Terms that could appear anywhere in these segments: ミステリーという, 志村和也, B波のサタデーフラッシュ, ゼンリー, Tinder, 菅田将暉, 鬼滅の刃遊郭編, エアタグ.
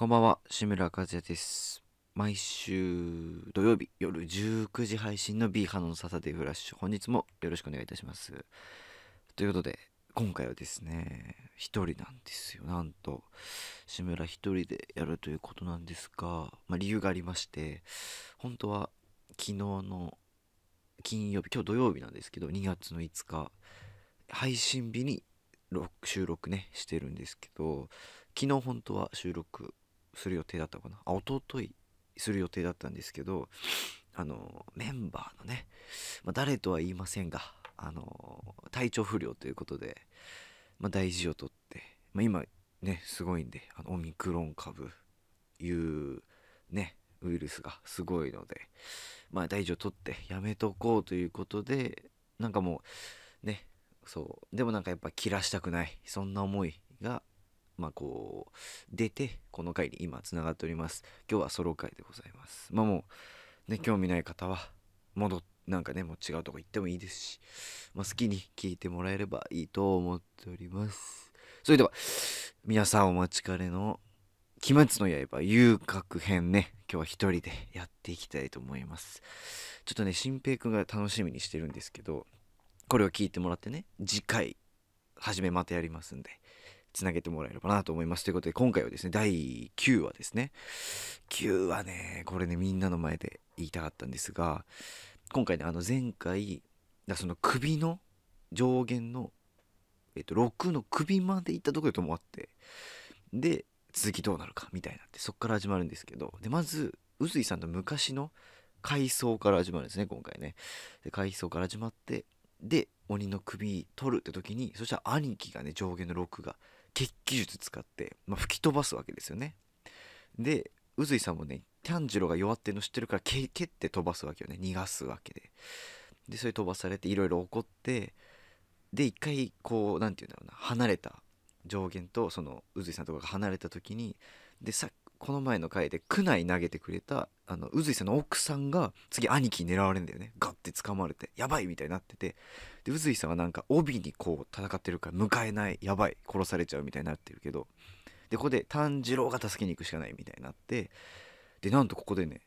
こんばんは、志村和也です。毎週土曜日夜19時配信の B 波のサタデーフラッシュ、本日もよろしくお願いいたします。ということで、今回はですね、一人なんですよ。なんと、志村一人でやるということなんですが、理由がありまして、本当は昨日の金曜日、今日土曜日なんですけど、2月の5日、配信日に収録ね、してるんですけど、昨日本当は収録、する予定だったかなあ、一昨日する予定だったんですけど、メンバーのね、誰とは言いませんが、体調不良ということで、大事をとって、今ねすごいんで、オミクロン株いうねウイルスがすごいので、大事をとってやめとこうということで、でもやっぱ切らしたくない、そんな思いが出てこの回に今つながっております。今日はソロ回でございます。もうね、興味ない方はもう違うとこ行ってもいいですし、好きに聞いてもらえればいいと思っております。それでは皆さんお待ちかねの鬼滅の刃遊郭編ね、今日は一人でやっていきたいと思います。ちょっとね、新平くんが楽しみにしてるんですけど、これを聞いてもらってね、次回初めまたやりますんでつなげてもらえればなと思います。ということで、今回はですね、第9話ですね。9話ね、これね、みんなの前で言いたかったんですが、今回ね、前回その首の上限の、6の首まで行ったところで止まって、で続きどうなるかみたいなって、そっから始まるんですけど、でまず宇髄さんの昔の回想から始まるんですね、今回ね。で回想から始まって、で鬼の首取るって時に、そしたら兄貴がね、上限の6が血気術使って、吹き飛ばすわけですよね。で宇髄さんもね、炭治郎が弱ってるの知ってるから蹴って飛ばすわけよね、逃がすわけで。でそれ飛ばされていろいろ怒って、で一回なんていうんだろうな、離れた上限とその宇髄さんとかが離れた時に、でこの前の回で苦内投げてくれた宇髄さんの奥さんが次兄貴に狙われるんだよね。ガッて掴まれてやばいみたいになってて、で宇髄さんは帯に戦ってるから迎えない、やばい殺されちゃうみたいになってるけど、でここで炭治郎が助けに行くしかないみたいになって、でなんとここでね、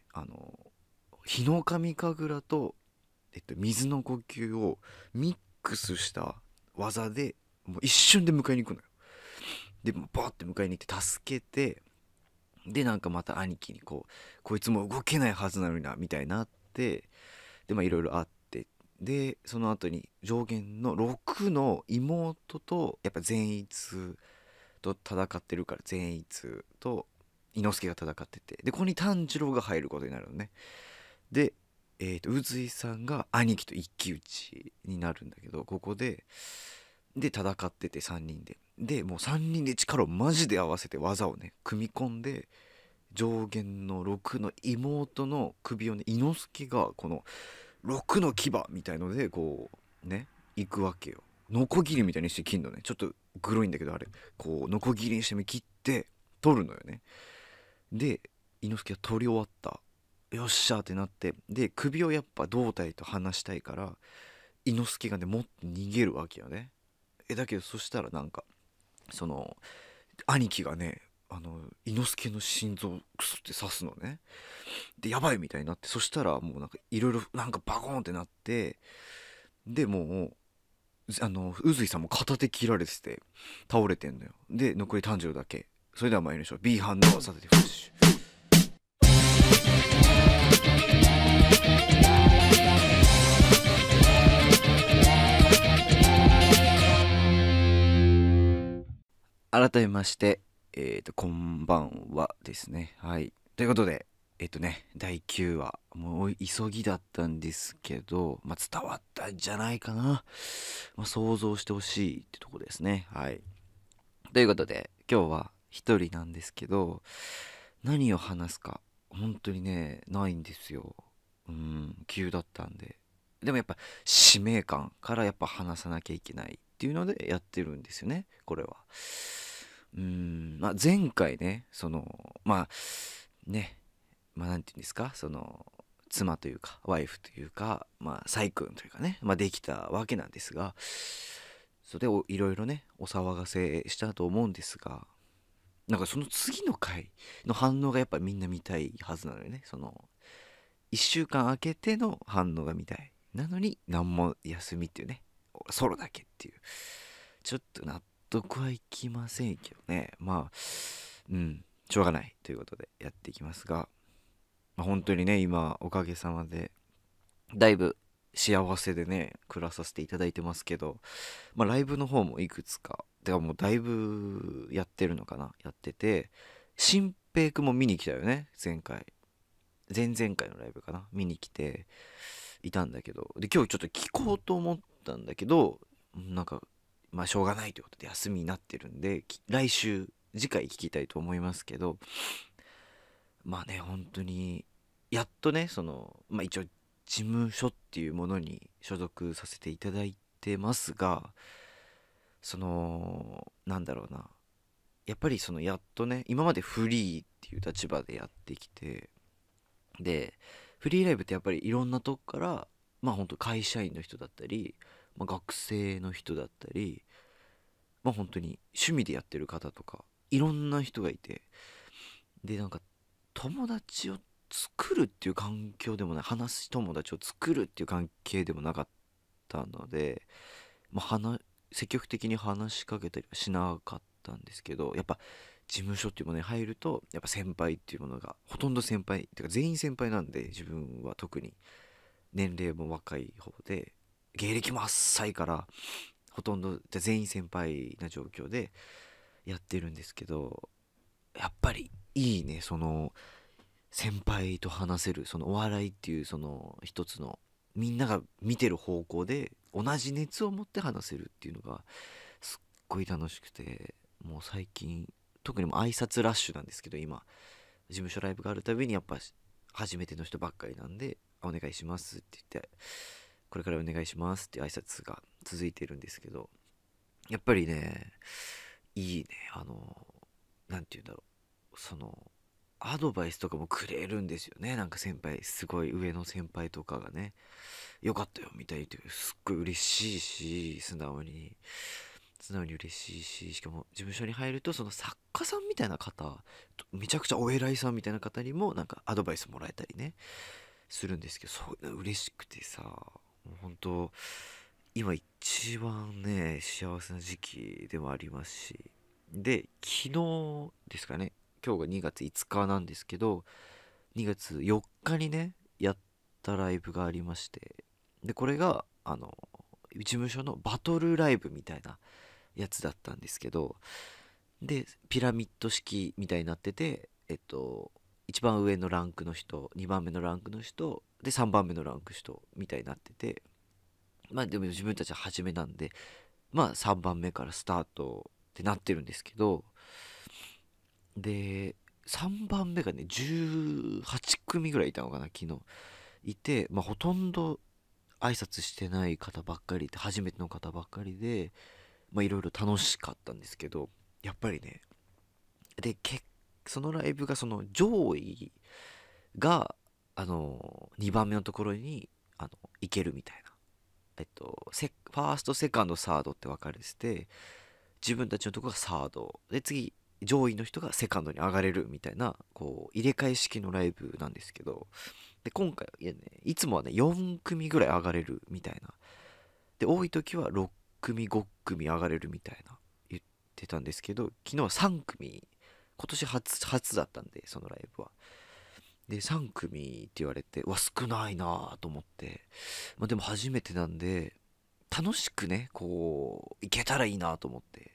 日の神神楽と、水の呼吸をミックスした技でもう一瞬で迎えに行くのよ。でバーって迎えに行って助けて、でまた兄貴にこいつも動けないはずなのになみたいになって、でいろいろあって、でその後に上弦の6の妹とやっぱ善逸と戦ってるから、善逸と伊之助が戦ってて、でここに炭治郎が入ることになるのね。で宇髄さんが兄貴と一騎打ちになるんだけど、ここで戦ってて3人で。でもう3人で力をマジで合わせて技をね組み込んで、上弦の6の妹の首をね、伊之助がこの6の牙みたいので行くわけよ。ノコギリみたいにして切るのね。ちょっとグロいんだけど、あれノコギリにして切って取るのよね。で伊之助は取り終わった、よっしゃーってなって、で首をやっぱ胴体と離したいから伊之助がね持って逃げるわけよね。だけどそしたらその兄貴がね伊之助の心臓をクスって刺すのね。でやばいみたいになって、そしたらもういろいろバコーンってなって、でもう宇髄さんも片手切られてて倒れてんのよ。で残り炭治郎だけ。それでは参りましょう。 B 班のサタデーフラッシュ。改めまして、こんばんはですね。はい。ということで、第9話、もう急ぎだったんですけど、伝わったんじゃないかな。想像してほしいってとこですね。はい。ということで、今日は一人なんですけど、何を話すか、本当にね、ないんですよ。急だったんで。でもやっぱ、使命感からやっぱ話さなきゃいけないっていうのでやってるんですよね、これは。前回ね、なんていうんですか、妻というかワイフというか、サイ君というかね、できたわけなんですが、それでいろいろねお騒がせしたと思うんですが、なんかその次の回の反応がやっぱみんな見たいはずなのよね。その1週間空けての反応が見たい。なのに何も休みっていうね、ソロだけっていう、ちょっと納得はいきませんけどね。まあしょうがないということでやっていきますが、まあ、本当にね今おかげさまでだいぶ幸せでね暮らさせていただいてますけど、まあ、ライブの方もいくつかてかもうだいぶやってるのかな、やってて、新平くんも見に来たよね。前々回のライブかな、見に来ていたんだけど、で今日ちょっと聞こうと思ったんだけど、なんかまあしょうがないということで休みになってるんで、来週次回聞きたいと思いますけど、まあね本当にやっとねその、まあ、一応事務所っていうものに所属させていただいてますが、そのなんだろうな、やっぱりそのやっとね、今までフリーっていう立場でやってきて、でフリーライブってやっぱりいろんなとこからまあ本当会社員の人だったり、まあ、学生の人だったり、まあ本当に趣味でやってる方とかいろんな人がいて、でなんか友達を作るっていう環境でもない、話し友達を作るっていう関係でもなかったので、まあ、積極的に話しかけたりはしなかったんですけど、やっぱ事務所っていうものに入るとやっぱ先輩っていうものが、ほとんど先輩っていうか全員先輩なんで、自分は特に年齢も若い方で芸歴も浅いからほとんど全員先輩な状況でやってるんですけど、やっぱりいいねその先輩と話せる、そのお笑いっていうその一つのみんなが見てる方向で同じ熱を持って話せるっていうのがすっごい楽しくて、もう最近特にも挨拶ラッシュなんですけど、今事務所ライブがあるたびにやっぱ初めての人ばっかりなんで、お願いしますって言って、これからお願いしますって挨拶が続いてるんですけど、やっぱりねいいね、なんて言うんだろう、そのアドバイスとかもくれるんですよね。なんか先輩、すごい上の先輩とかがね、よかったよみたいに言ってすっごい嬉しいし、素直に嬉しいし、しかも事務所に入るとその作家さんみたいな方、めちゃくちゃお偉いさんみたいな方にもなんかアドバイスもらえたりねするんですけど、そういうの嬉しくてさ、もう本当今一番ね幸せな時期でもありますし、で昨日ですかね、今日が2月5日なんですけど、2月4日にねやったライブがありまして、でこれが事務所のバトルライブみたいなやつだったんですけど、でピラミッド式みたいになってて、一番上のランクの人、2番目のランクの人で3番目のランク人みたいになってて、まあでも自分たちは初めなんで、まあ3番目からスタートってなってるんですけど、で3番目がね18組ぐらいいたのかな、昨日いて、まあ、ほとんど挨拶してない方ばっかりで、初めての方ばっかりで、まあいろいろ楽しかったんですけど、やっぱりね、でそのライブがその上位が2番目のところに行けるみたいな、ファーストセカンドサードって分かれてて、自分たちのところがサードで、次上位の人がセカンドに上がれるみたいな、こう入れ替え式のライブなんですけど、で今回はね、いつもはね4組ぐらい上がれるみたいな、で多い時は6組5組上がれるみたいな言ってたんですけど、昨日は3組、今年 初だったんでそのライブは、で3組って言われて、うわ少ないなと思って、まあ、でも初めてなんで楽しくねこういけたらいいなと思って、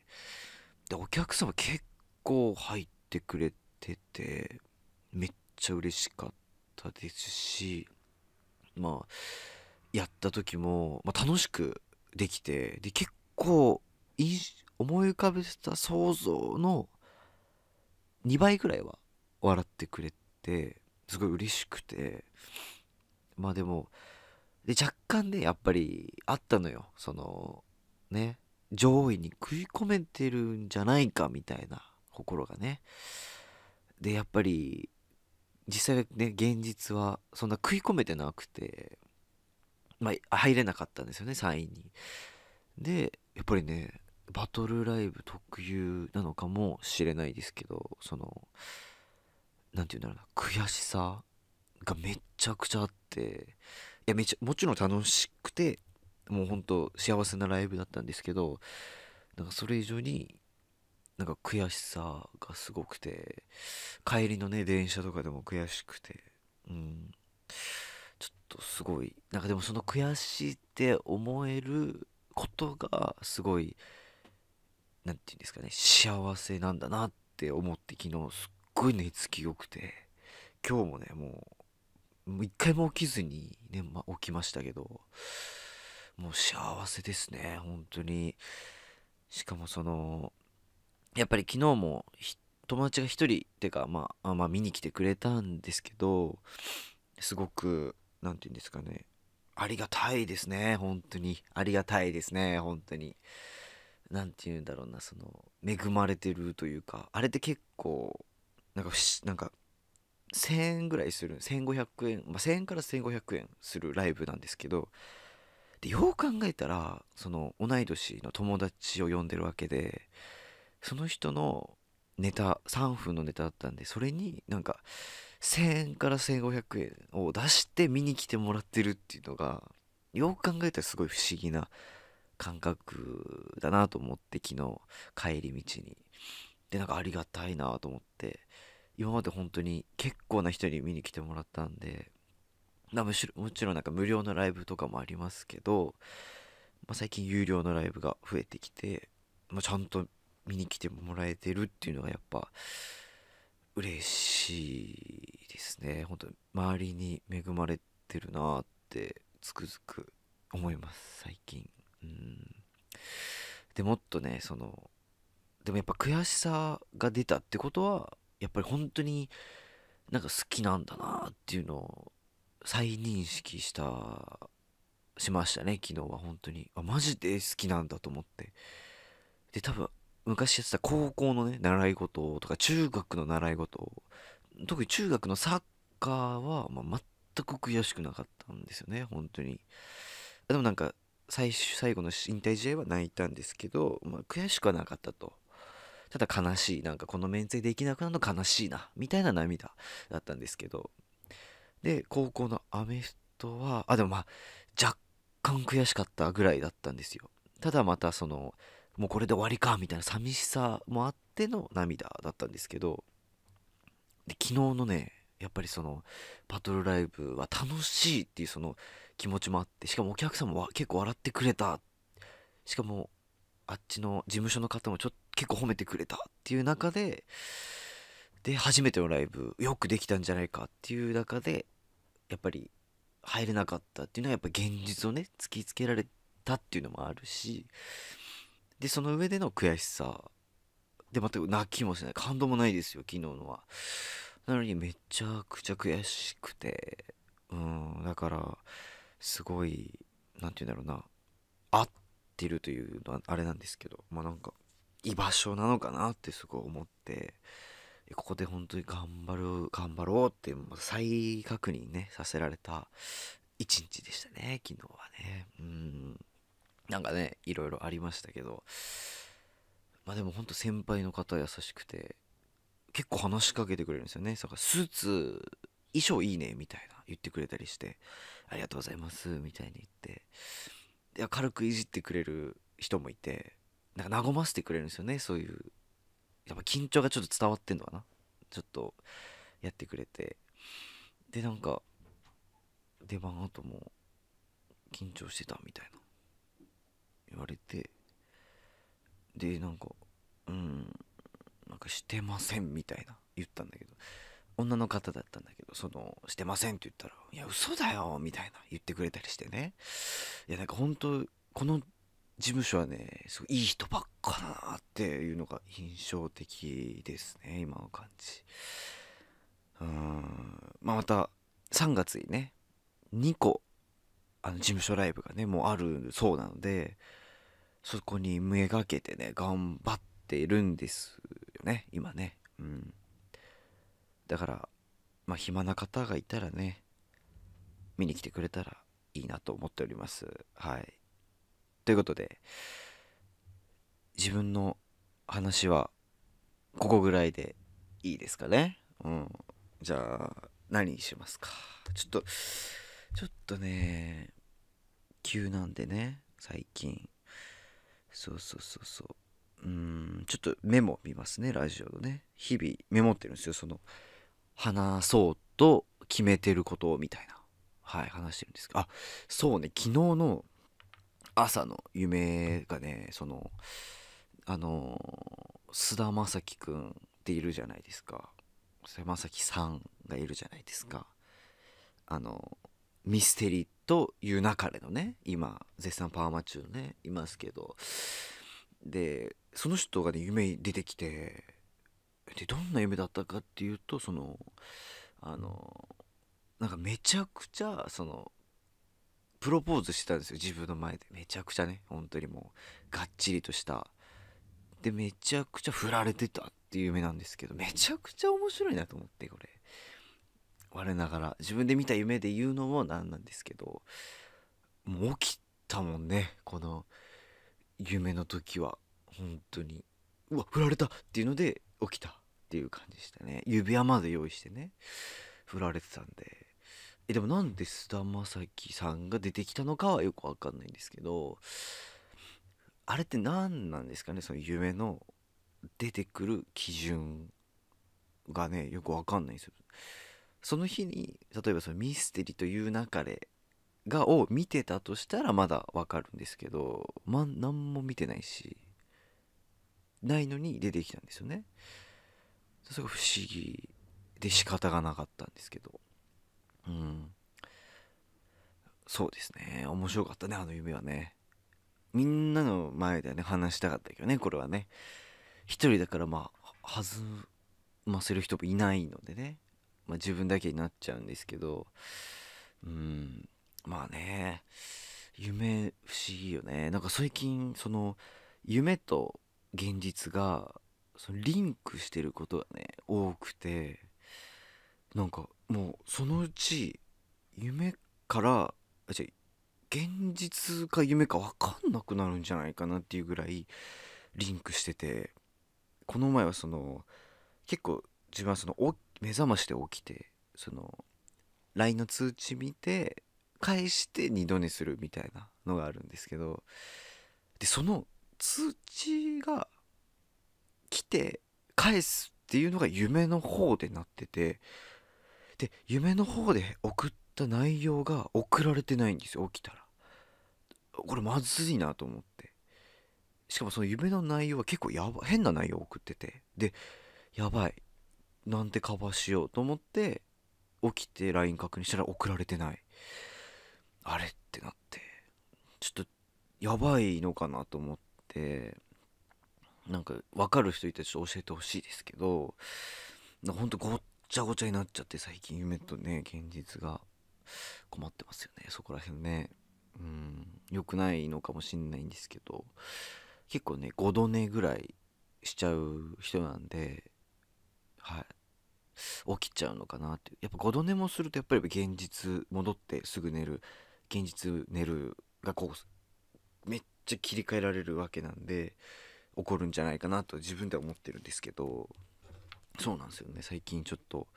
でお客様結構入ってくれててめっちゃ嬉しかったですし、まあやった時も、まあ、楽しくできて、で結構思い浮かべた想像の2倍ぐらいは笑ってくれて、すごい嬉しくて、まあでもで若干ねやっぱりあったのよ、そのね上位に食い込めてるんじゃないかみたいな心がね、でやっぱり実際ね現実はそんな食い込めてなくて、まあ入れなかったんですよね3位に。でやっぱりねバトルライブ特有なのかもしれないですけど、そのなんていうんだろうな、悔しさがめちゃくちゃあって、いやめちゃもちろん楽しくてもうほんと幸せなライブだったんですけど、なんかそれ以上になんか悔しさがすごくて、帰りのね電車とかでも悔しくて、ちょっとすごい、なんかでもその悔しいって思えることがすごい、なんていうんですかね、幸せなんだなって思って、昨日すっごい寝つきよくて、今日もねもう一回も起きずにね、起きましたけど、もう幸せですね本当に。しかもそのやっぱり昨日も友達が一人ってか、見に来てくれたんですけど、すごくなんていうんですかね、ありがたいですね本当に、ありがたいですね本当に、なんていうんだろうな、その恵まれてるというか、あれって結構なんか1000円ぐらいする、1500円、1000円から1500円するライブなんですけど、でよう考えたらその同い年の友達を呼んでるわけで、その人のネタ3分のネタだったんで、それになんか1000円から1500円を出して見に来てもらってるっていうのが、よく考えたらすごい不思議な感覚だなと思って、昨日帰り道にでなんかありがたいなと思って、今まで本当に結構な人に見に来てもらったんで、もちろんなんか無料のライブとかもありますけど、最近有料のライブが増えてきて、ちゃんと見に来てもらえてるっていうのがやっぱ嬉しいですね本当に。周りに恵まれてるなってつくづく思います最近。でもっとね、そのでもやっぱ悔しさが出たってことは、やっぱり本当になんか好きなんだなっていうのを再認識しましたね昨日は本当に。マジで好きなんだと思って、で多分昔やってた高校のね習い事とか中学の習い事、特に中学のサッカーは、全く悔しくなかったんですよね本当に。でもなんか最後の引退試合は泣いたんですけど、悔しくはなかったと。ただ悲しい、なんかこの面接できなくなるの悲しいなみたいな涙だったんですけど、で高校のアメフトはでも若干悔しかったぐらいだったんですよ。ただまたそのもうこれで終わりかみたいな寂しさもあっての涙だったんですけど、で昨日のねやっぱりそのバトルライブは楽しいっていうその気持ちもあって、しかもお客さんも結構笑ってくれた、しかもあっちの事務所の方も結構褒めてくれたっていう中で、で初めてのライブよくできたんじゃないかっていう中で、やっぱり入れなかったっていうのはやっぱ現実をね突きつけられたっていうのもあるし、でその上での悔しさで全く泣きもしない、感動もないですよ昨日のは。なのにめちゃくちゃ悔しくて、だからすごいなんていうんだろうな、合ってるというのはあれなんですけど、なんか居場所なのかなってすごい思って、ここで本当に頑張ろうって再確認ねさせられた一日でしたね昨日はね。なんかねいろいろありましたけど、でもほんと先輩の方優しくて結構話しかけてくれるんですよね。だから衣装いいねみたいな言ってくれたりして、ありがとうございますみたいに言って、で軽くいじってくれる人もいて、なんか和ませてくれるんですよね。そういうやっぱ緊張がちょっと伝わってんのかな、ちょっとやってくれて、でなんか出番後も緊張してたみたいな言われて、でなんかなんかしてませんみたいな言ったんだけど、女の方だったんだけど、そのしてませんって言ったら、いや嘘だよみたいな言ってくれたりしてね。いやなんか本当この事務所はねすごいいい人ばっかだなっていうのが印象的ですね今の感じ。また3月にね2個事務所ライブがねもうあるそうなので、そこに目がけてね頑張っているんですよね今ね。だから暇な方がいたらね見に来てくれたらいいなと思っております。はい、ということで自分の話はここぐらいでいいですかね。うん。じゃあ何にしますか。ちょっとね、急なんでね、最近。そう。ちょっとメモ見ますね、ラジオのね。日々メモってるんですよ、その話そうと決めてることみたいな。はい、話してるんですが、あ、そうね、昨日の朝の夢がね、その菅田将暉くんっているじゃないですか。菅田将暉さんがいるじゃないですか。ミステリーという中でのね、今絶賛パーマ中ねいますけど、でその人がね夢に出てきて、でどんな夢だったかっていうと、そのなんかめちゃくちゃそのプロポーズしてたんですよ、自分の前で。めちゃくちゃね、本当にもうがっちりとしたで、めちゃくちゃ振られてたっていう夢なんですけど、めちゃくちゃ面白いなと思って、これ我ながら自分で見た夢で言うのもなんなんですけど、もう起きたもんね、この夢の時は。本当にうわ振られたっていうので起きたっていう感じでしたね。指輪まで用意してね、振られてたんで。でもなんで菅田将暉さんが出てきたのかはよく分かんないんですけど、あれって何なんですかね、その夢の出てくる基準がね、よく分かんないんですよ。その日に例えばそのミステリーという流れを見てたとしたらまだ分かるんですけど、何も見てないし、ないのに出てきたんですよね。それが不思議で仕方がなかったんですけど、うん、そうですね、面白かったね、あの夢はね。みんなの前ではね話したかったけどね、これはね一人だから、まあ弾ませる人もいないのでね、まあ、自分だけになっちゃうんですけど、うん、まあね、夢不思議よね。なんか最近その夢と現実がそのリンクしてることがね多くて、なんかもうそのうち夢から現実か夢か分かんなくなるんじゃないかなっていうぐらいリンクしてて、この前はその結構自分はその目覚ましで起きて、その LINE の通知見て返して二度寝するみたいなのがあるんですけど、でその通知が来て返すっていうのが夢の方でなってて、で夢の方で送った内容が送られてないんですよ、起きたら。これまずいなと思って、しかもその夢の内容は結構変な内容を送ってて、でやばいなんてカバーしようと思って起きて LINE 確認したら送られてない、あれってなって、ちょっとやばいのかなと思って、なんか分かる人いたらちょっと教えてほしいですけど、なんかほんとごっちゃごちゃになっちゃって、最近夢とね現実が困ってますよね、そこら辺ね。良くないのかもしんないんですけど、結構ね5度寝ぐらいしちゃう人なんで、はい、起きちゃうのかなって。やっぱ5度寝もするとやっぱり現実戻ってすぐ寝る、現実寝るがこうめっちゃ切り替えられるわけなんで起こるんじゃないかなと自分では思ってるんですけど、そうなんですよね、最近ちょっと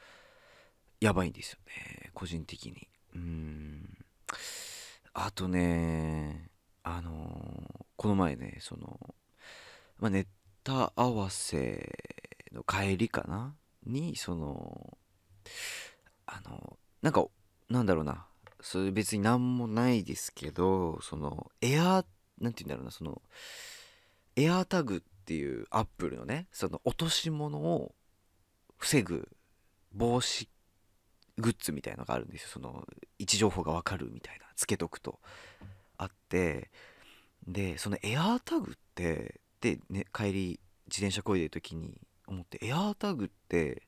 やばいんですよね、個人的に。あとね、この前ね、その、まあ、ネタ合わせの帰りかなに、そのなんかなんだろうな、それ別になんもないですけど、そのなんて言うんだろうな、そのエアタグっていうアップルのね、その落とし物を防ぐ防止グッズみたいなのがあるんですよ。その位置情報が分かるみたいな、つけとくとあって、でそのエアタグってで、ね、帰り自転車こいでる時に思って、エアタグって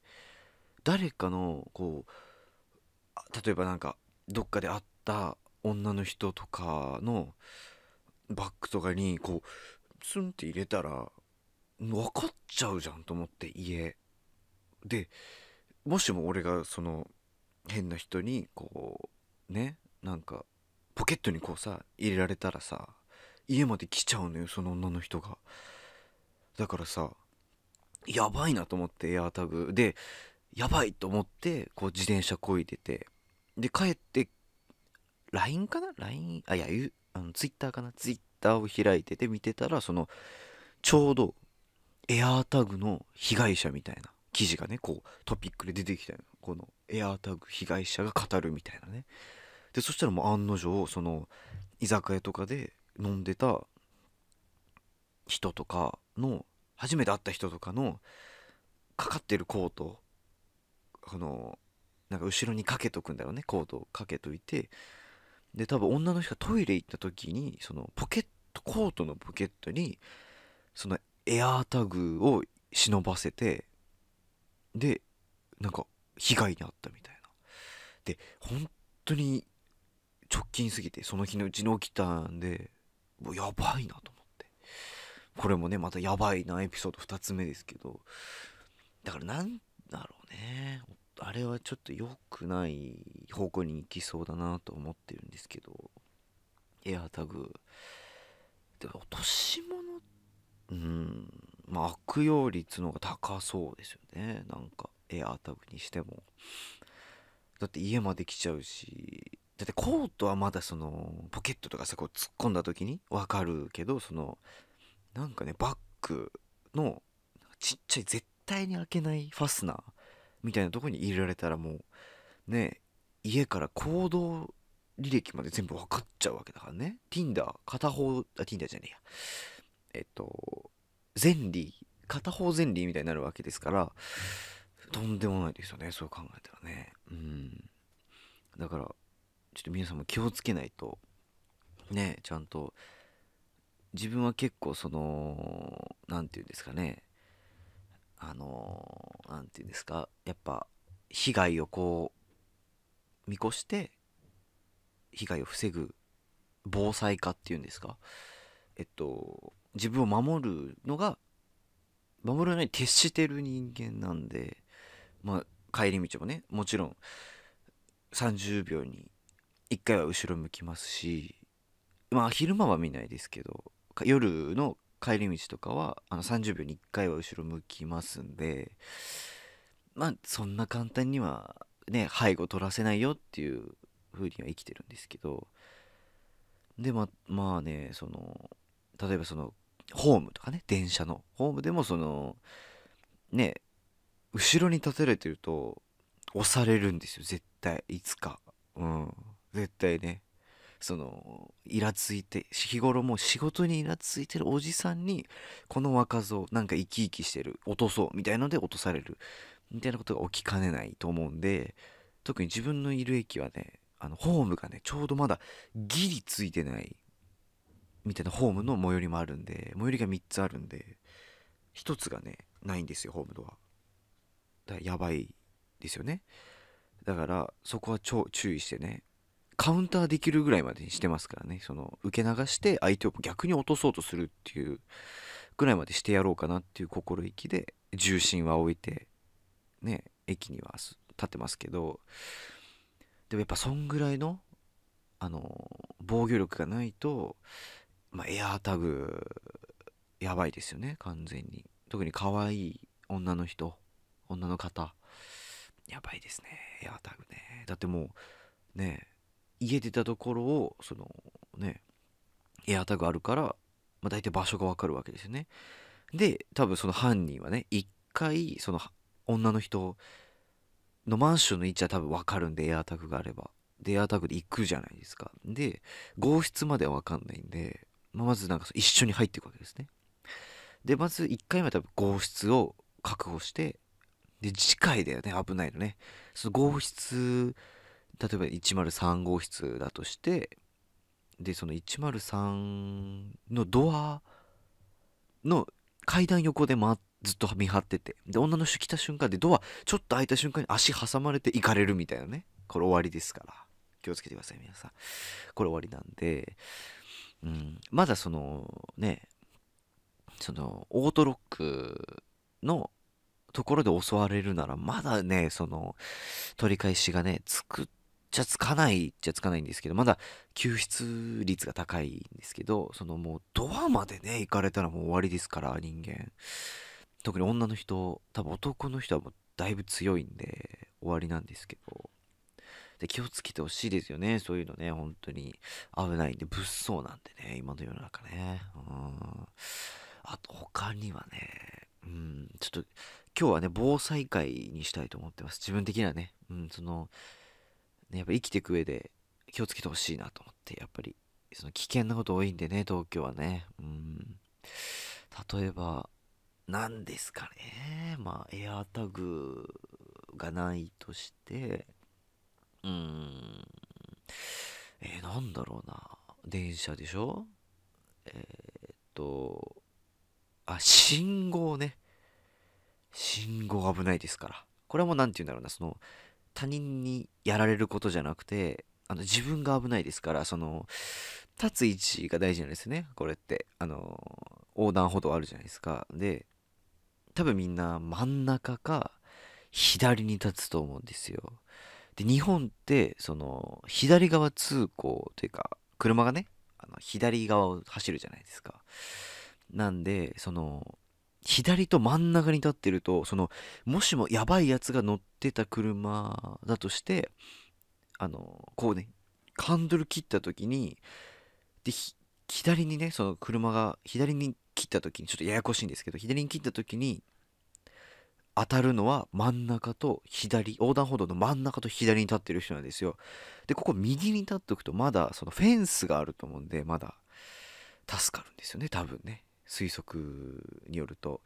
誰かのこう、例えばなんかどっかで会った女の人とかのバッグとかにこうスンって入れたら分かっちゃうじゃんと思って、家でもしも俺がその変な人にこうね、なんかポケットにこうさ入れられたらさ、家まで来ちゃうのよ、その女の人が。だからさ、やばいなと思ってエアタグでやばいと思ってこう自転車こいでて、で帰って LINE かな LINE あいやTwitter かな Twitter を開いてて見てたら、そのちょうどエアータグの被害者みたいな記事がね、こうトピックで出てきたよ。このエアータグ被害者が語るみたいなね。でそしたらもう案の定、その居酒屋とかで飲んでた人とかの、初めて会った人とかのかかってるコート、このなんか後ろにかけとくんだろうね、コートをかけといて、で多分女の人がトイレ行った時に、そのポケット、コートのポケットにそのエアータグを忍ばせて、でなんか被害に遭ったみたいな。で本当に直近すぎて、その日のうちに起きたんで、もうやばいなと思って、これもねまたやばいなエピソード2つ目ですけど、だからなんだろうね、あれはちょっと良くない方向に行きそうだなと思ってるんですけど、エアータグで落とし物って、まあ悪用率の方が高そうですよね。なんかエアータグにしても、だって家まで来ちゃうし、だってコートはまだそのポケットとかさ、こう突っ込んだ時に分かるけど、そのなんかねバッグのちっちゃい絶対に開けないファスナーみたいなとこに入れられたら、もうね家から行動履歴まで全部分かっちゃうわけだからね。 Tinder 片方、Tinder じゃねえや、ゼンリー、片方ゼンリーみたいになるわけですから、とんでもないですよね、そう考えたらね。だからちょっと皆さんも気をつけないとね。ちゃんと自分は結構そのなんていうんですかね、なんていうんですか、やっぱ被害をこう見越して、被害を防ぐ防災化っていうんですか、自分を守るのが、守るのに徹してる人間なんで、まあ帰り道もねもちろん30秒に1回は後ろ向きますし、まあ昼間は見ないですけど、夜の帰り道とかは30秒に1回は後ろ向きますんで、まあそんな簡単にはね背後取らせないよっていう風には生きてるんですけど、でまあね、その例えばそのホームとかね、電車のホームでもそのね後ろに立てられてると押されるんですよ、絶対いつか。絶対ね、そのイラついて、日頃もう仕事にイラついてるおじさんに、この若造なんか生き生きしてる、落とそうみたいので落とされるみたいなことが起きかねないと思うんで、特に自分のいる駅はね、ホームがねちょうどまだギリついてないみたいなホームの最寄りもあるんで、最寄りが3つあるんで、1つがねないんですよ、ホームドア。だからやばいですよね。だからそこは超注意してね、カウンターできるぐらいまでにしてますからね、その受け流して相手を逆に落とそうとするっていうぐらいまでしてやろうかなっていう心意気で重心は置いてね駅には立ってますけど、でもやっぱそんぐらいの防御力がないと、まあ、エアータグやばいですよね、完全に。特に可愛い女の方やばいですね、エアータグね。だってもうね家出たところをそのねエアータグあるから、まあ、大体場所が分かるわけですよね。で多分その犯人はね一回その女の人のマンションの位置は多分分かるんで、エアータグがあれば。でエアータグで行くじゃないですか。で号室までは分かんないんで、まずなんか一緒に入っていくわけですね。でまず1回目は多分号室を確保して、で次回だよね、危ないのね、その号室、例えば103号室だとして、でその103のドアの階段横でずっと見張ってて、で女の人来た瞬間でドアちょっと開いた瞬間に足挟まれて行かれるみたいなね。これ終わりですから気をつけてください皆さん、これ終わりなんで。まだそのねそのオートロックのところで襲われるならまだねその取り返しがねつくちゃつかないっちゃつかないんですけど、まだ救出率が高いんですけど、そのもうドアまでね行かれたらもう終わりですから、人間、特に女の人、多分男の人はもうだいぶ強いんで終わりなんですけど、で気をつけてほしいですよね、そういうのね、本当に危ないんで、物騒なんでね、今の世の中ね。あと他にはね、ちょっと今日はね防災会にしたいと思ってます、自分的にはね。そのね、やっぱ生きていく上で気をつけてほしいなと思って、やっぱりその危険なこと多いんでね、東京はね。例えば何ですかね、まあエアタグがないとして、なんだろうな、電車でしょ、信号ね、信号危ないですから、これはもう何て言うんだろうな、その他人にやられることじゃなくて、自分が危ないですから、その立つ位置が大事なんですね、これって。横断歩道あるじゃないですか。で、多分みんな真ん中か左に立つと思うんですよ。で、日本ってその左側通行というか、車がね左側を走るじゃないですか。なんでその左と真ん中に立ってると、そのもしもやばいやつが乗ってた車だとして、こうねハンドル切った時に、で左にね、その車が左に切った時に、ちょっとややこしいんですけど、左に切った時に当たるのは真ん中と左、横断歩道の真ん中と左に立ってる人なんですよ。で、ここ右に立っとくと、まだそのフェンスがあると思うんで、まだ助かるんですよね、多分ね、推測によると。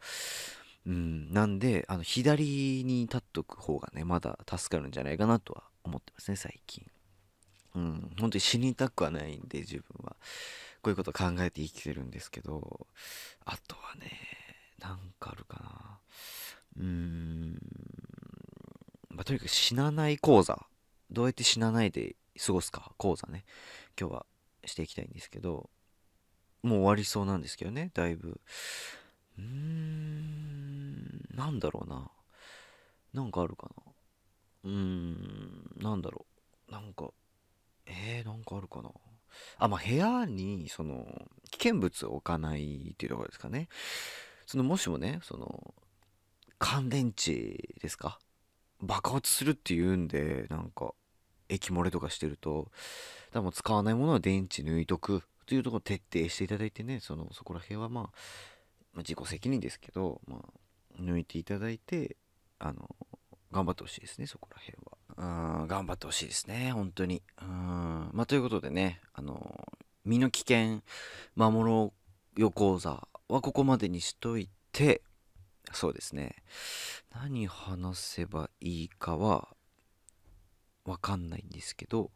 なんで左に立っとく方がね、まだ助かるんじゃないかなとは思ってますね、最近。本当に死にたくはないんで、自分はこういうことを考えて生きてるんですけど、あとはね、なんかあるかな。とにかく死なない講座、どうやって死なないで過ごすか講座ね、今日はしていきたいんですけど、もう終わりそうなんですけどね、だいぶ。なんだろうな、なんかあるかな。なんだろう、なんかなんかあるかな。まあ部屋にその危険物を置かないっていうところですかね。そのもしもね、その乾電池ですか、爆発するっていうんで、なんか液漏れとかしてると、多分使わないものは電池抜いとくというところを徹底していただいてね、そこら辺はまあ自己責任ですけど、抜いていただいて、頑張ってほしいですね、そこら辺は。頑張ってほしいですね、本当に。ということでね、身の危険守ろうよ講座はここまでにしといて、そうですね、何話せばいいかは分かんないんですけど、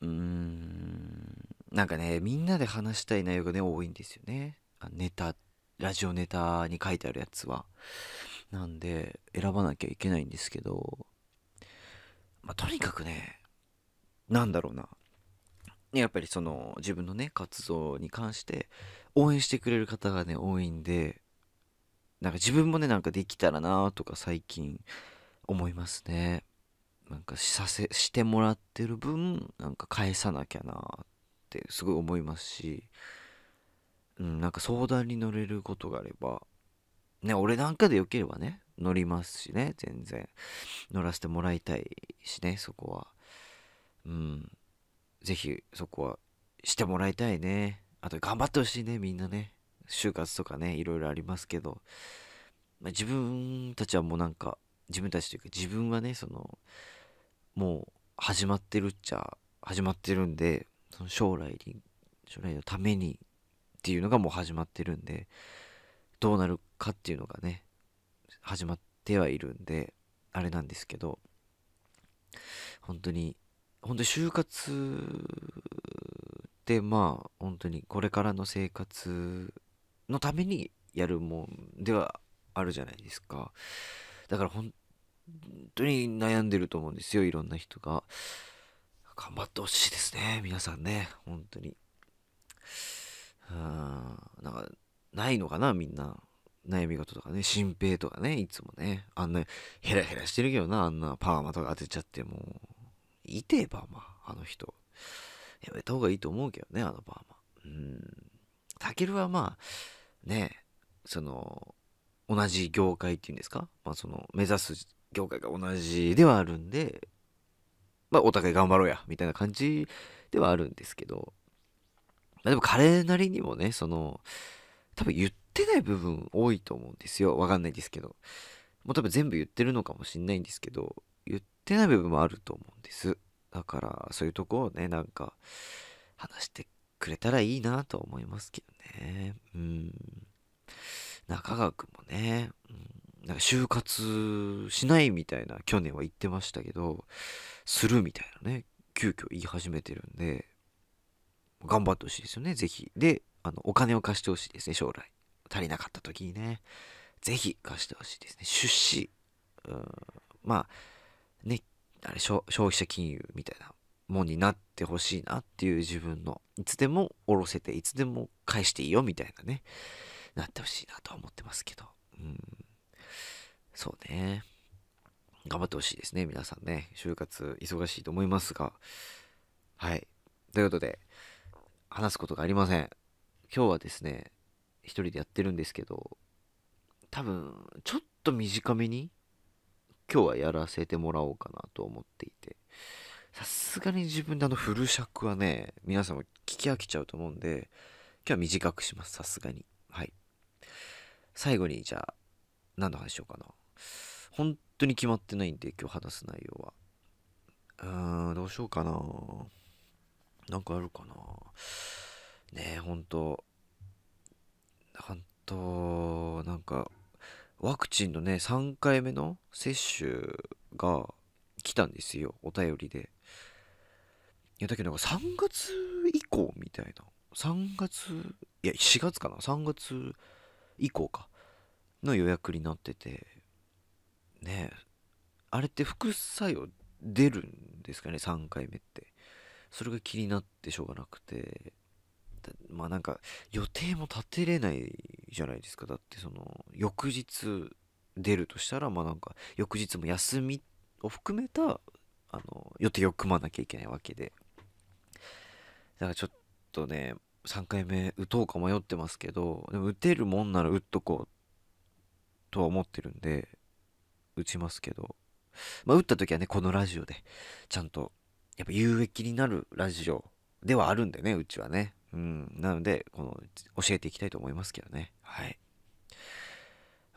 なんかね、みんなで話したい内容がね多いんですよね、ネタ、ラジオネタに書いてあるやつは。なんで選ばなきゃいけないんですけど、とにかくね、なんだろうな、やっぱりその自分のね活動に関して応援してくれる方がね多いんで、なんか自分もね、なんかできたらなとか最近思いますね。なんかしてもらってる分、なんか返さなきゃなってすごい思いますし、なんか相談に乗れることがあればね、俺なんかでよければね乗りますしね、全然乗らせてもらいたいしね、そこはぜひそこはしてもらいたいね。あと頑張ってほしいね、みんなね、就活とかね、いろいろありますけど、自分たちはもうなんか、自分たちというか自分はね、そのもう始まってるっちゃ始まってるんで、その将来のためにっていうのがもう始まってるんで、どうなるかっていうのがね始まってはいるんで、あれなんですけど、本当に就活って本当にこれからの生活のためにやるもんではあるじゃないですか。だから本当に悩んでると思うんですよ、いろんな人が。頑張ってほしいですね、皆さんね、本当に。なんかないのかな、みんな悩み事とかね、心配とかね、いつもね、あんなヘラヘラしてるけどな、あんなパーマとか当てちゃってもいて、バーマー。あの人。やめた方がいいと思うけどね、あのバーマー。タケルはまあ、ね、その、同じ業界っていうんですか、まあその、目指す業界が同じではあるんで、まあお互い頑張ろうや、みたいな感じではあるんですけど、まあ、でも彼なりにもね、その、多分言ってない部分多いと思うんですよ。わかんないですけど。もう多分全部言ってるのかもしんないんですけど、言ってない部分もあると思うんです。だから、そういうとこをね、なんか、話してくれたらいいなと思いますけどね。中川くんもね、なんか就活しないみたいな去年は言ってましたけど、するみたいなね、急遽言い始めてるんで、頑張ってほしいですよね、ぜひ。で、お金を貸してほしいですね、将来。足りなかった時にね。ぜひ貸してほしいですね。出資。まあ、ね、あれ、消費者金融みたいなもんになってほしいなっていう自分の、いつでも下ろせて、いつでも返していいよみたいなね、なってほしいなとは思ってますけど。そうね。頑張ってほしいですね、皆さんね。就活忙しいと思いますが。はい。ということで、話すことがありません。今日はですね、一人でやってるんですけど、多分ちょっと短めに今日はやらせてもらおうかなと思っていて、さすがに自分でフル尺はね、皆さんも聞き飽きちゃうと思うんで、今日は短くします、さすがに。はい。最後にじゃあ何の話しようかな。本当に決まってないんで、今日話す内容は。どうしようかな。なんかあるかな。ねえ、本当なんか。ワクチンのね、3回目の接種が来たんですよ、お便りで。いや、だけどなんか3月以降みたいな。4月かな。3月以降か。の予約になってて。ねえ、あれって副作用出るんですかね、3回目って。それが気になってしょうがなくて。まあなんか予定も立てれないじゃないですか。だってその翌日出るとしたら、まあなんか翌日も休みを含めた予定を組まなきゃいけないわけで、だからちょっとね、3回目打とうか迷ってますけど、でも打てるもんなら打っとこうとは思ってるんで打ちますけど、まあ打った時はね、このラジオでちゃんとやっぱ有益になるラジオではあるんでね、うちはね。なので、教えていきたいと思いますけどね。はい。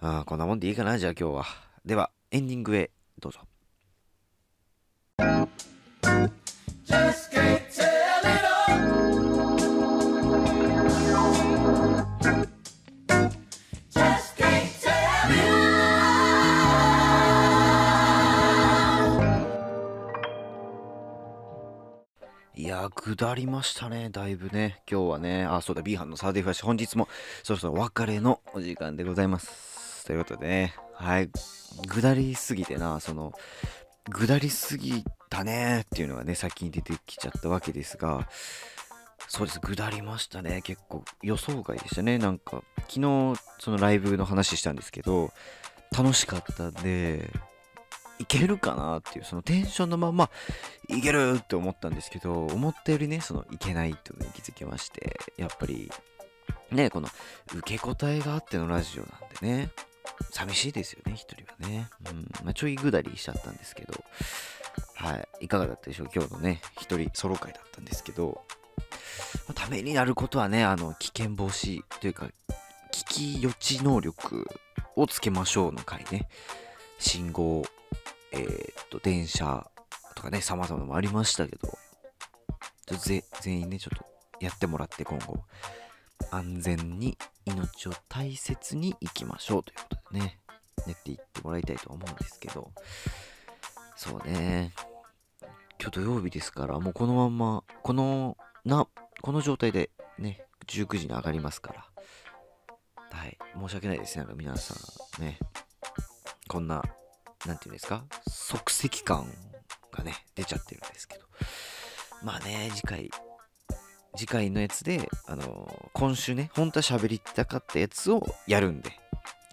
こんなもんでいいかな、じゃあ今日は。では、エンディングへ、どうぞ。下りましたね、だいぶね。今日はね、そうだ、B 班のサーディファシ、本日もそろそろお別れのお時間でございます。ということでね、はい、下りすぎてな、下りすぎたねっていうのがね、先に出てきちゃったわけですが、そうです、下りましたね。結構予想外でしたね。なんか、昨日、ライブの話したんですけど、楽しかったんで、いけるかなっていう、テンションのまま、いけるって思ったんですけど、思ったよりね、いけないっていうのに気づきまして、やっぱり、ね、受け答えがあってのラジオなんでね、寂しいですよね、一人はね。まあ、ちょい下りしちゃったんですけど、はい、いかがだったでしょう、今日のね、一人ソロ会だったんですけど、ためになることはね、危険防止というか、聞き予知能力をつけましょうの回ね、信号、電車とかね、様々もありましたけど、全員ね、ちょっとやってもらって、今後、安全に、命を大切に生きましょうということでね、やっていってもらいたいと思うんですけど、そうね、今日土曜日ですから、もうこのまんま、この状態でね、19時に上がりますから、はい、申し訳ないですね、皆さんね、こんな、なんていうんですか、即席感がね出ちゃってるんですけど、まあね、次回のやつで今週ね、本当は喋りたかったやつをやるんで、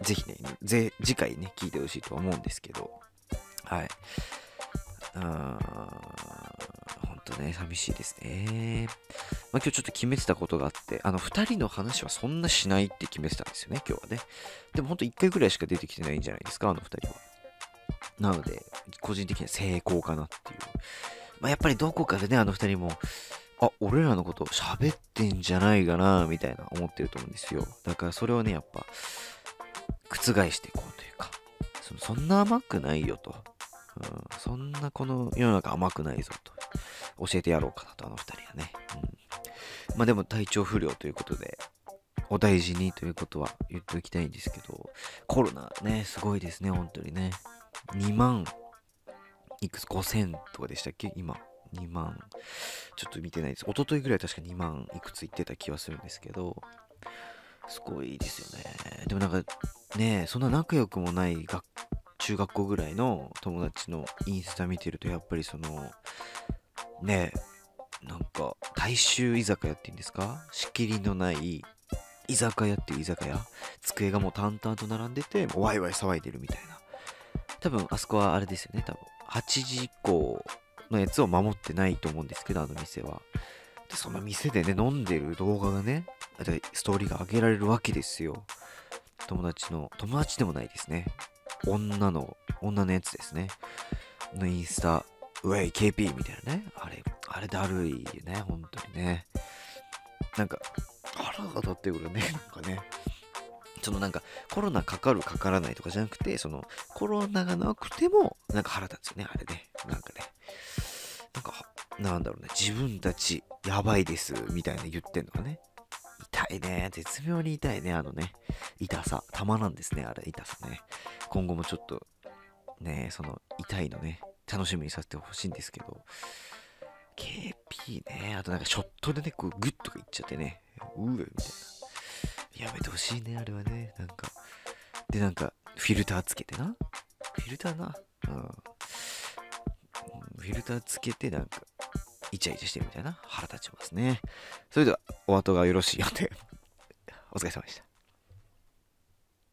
ぜひね、次回ね聞いてほしいと思うんですけど、はい、とね、寂しいですね。まあ、今日ちょっと決めてたことがあって、2人の話はそんなしないって決めてたんですよね、今日はね。でもほんと1回ぐらいしか出てきてないんじゃないですか、あの2人は。なので、個人的には成功かなっていう。まあ、やっぱりどこかでね、あの2人も、あ、俺らのこと喋ってんじゃないかな、みたいな思ってると思うんですよ。だからそれをね、やっぱ、覆していこうというか、そんな甘くないよと。うん、そんなこの世の中甘くないぞと教えてやろうかなと、あの二人はね、うん、まあでも体調不良ということでお大事にということは言っておきたいんですけど、コロナねすごいですね、本当にね。2万いくつ5000とかでしたっけ、今2万、ちょっと見てないです。一昨日ぐらい確か2万いくついってた気はするんですけど、すごいですよね。でもなんかね、そんな仲良くもない中学校ぐらいの友達のインスタ見てると、やっぱりそのね、なんか大衆居酒屋っていうんですか、仕切りのない居酒屋っていう居酒屋、机がもう淡々と並んでて、もうワイワイ騒いでるみたいな。多分あそこはあれですよね、多分8時以降のやつを守ってないと思うんですけど、あの店は。でその店でね、飲んでる動画がね、ストーリーが上げられるわけですよ。友達でもないですね、女のやつですねのインスタ、ウェイ KP みたいなね、あれだるいね、本当にね。なんか腹が立ってくるね、なんかね。そのなんかコロナかかるかからないとかじゃなくて、そのコロナがなくてもなんか腹立つよね、あれね。なんかね、なんかなんだろうね、自分たちやばいですみたいな言ってんのがね、痛いね、絶妙に痛いね、あのね、痛さ、玉なんですね、あれ、痛さね。今後もちょっとね、その痛いのね、楽しみにさせてほしいんですけど、 KP ね、あとなんかショットでね、こうグッとかいっちゃってね、うーみたいな、やめてほしいね、あれはね。なんかで、なんかフィルターつけてな、フィルターな、フィルターつけてなんかイチャイチャしてるみたいな、腹立ちますね。それではお後がよろしいようでお疲れ様でした。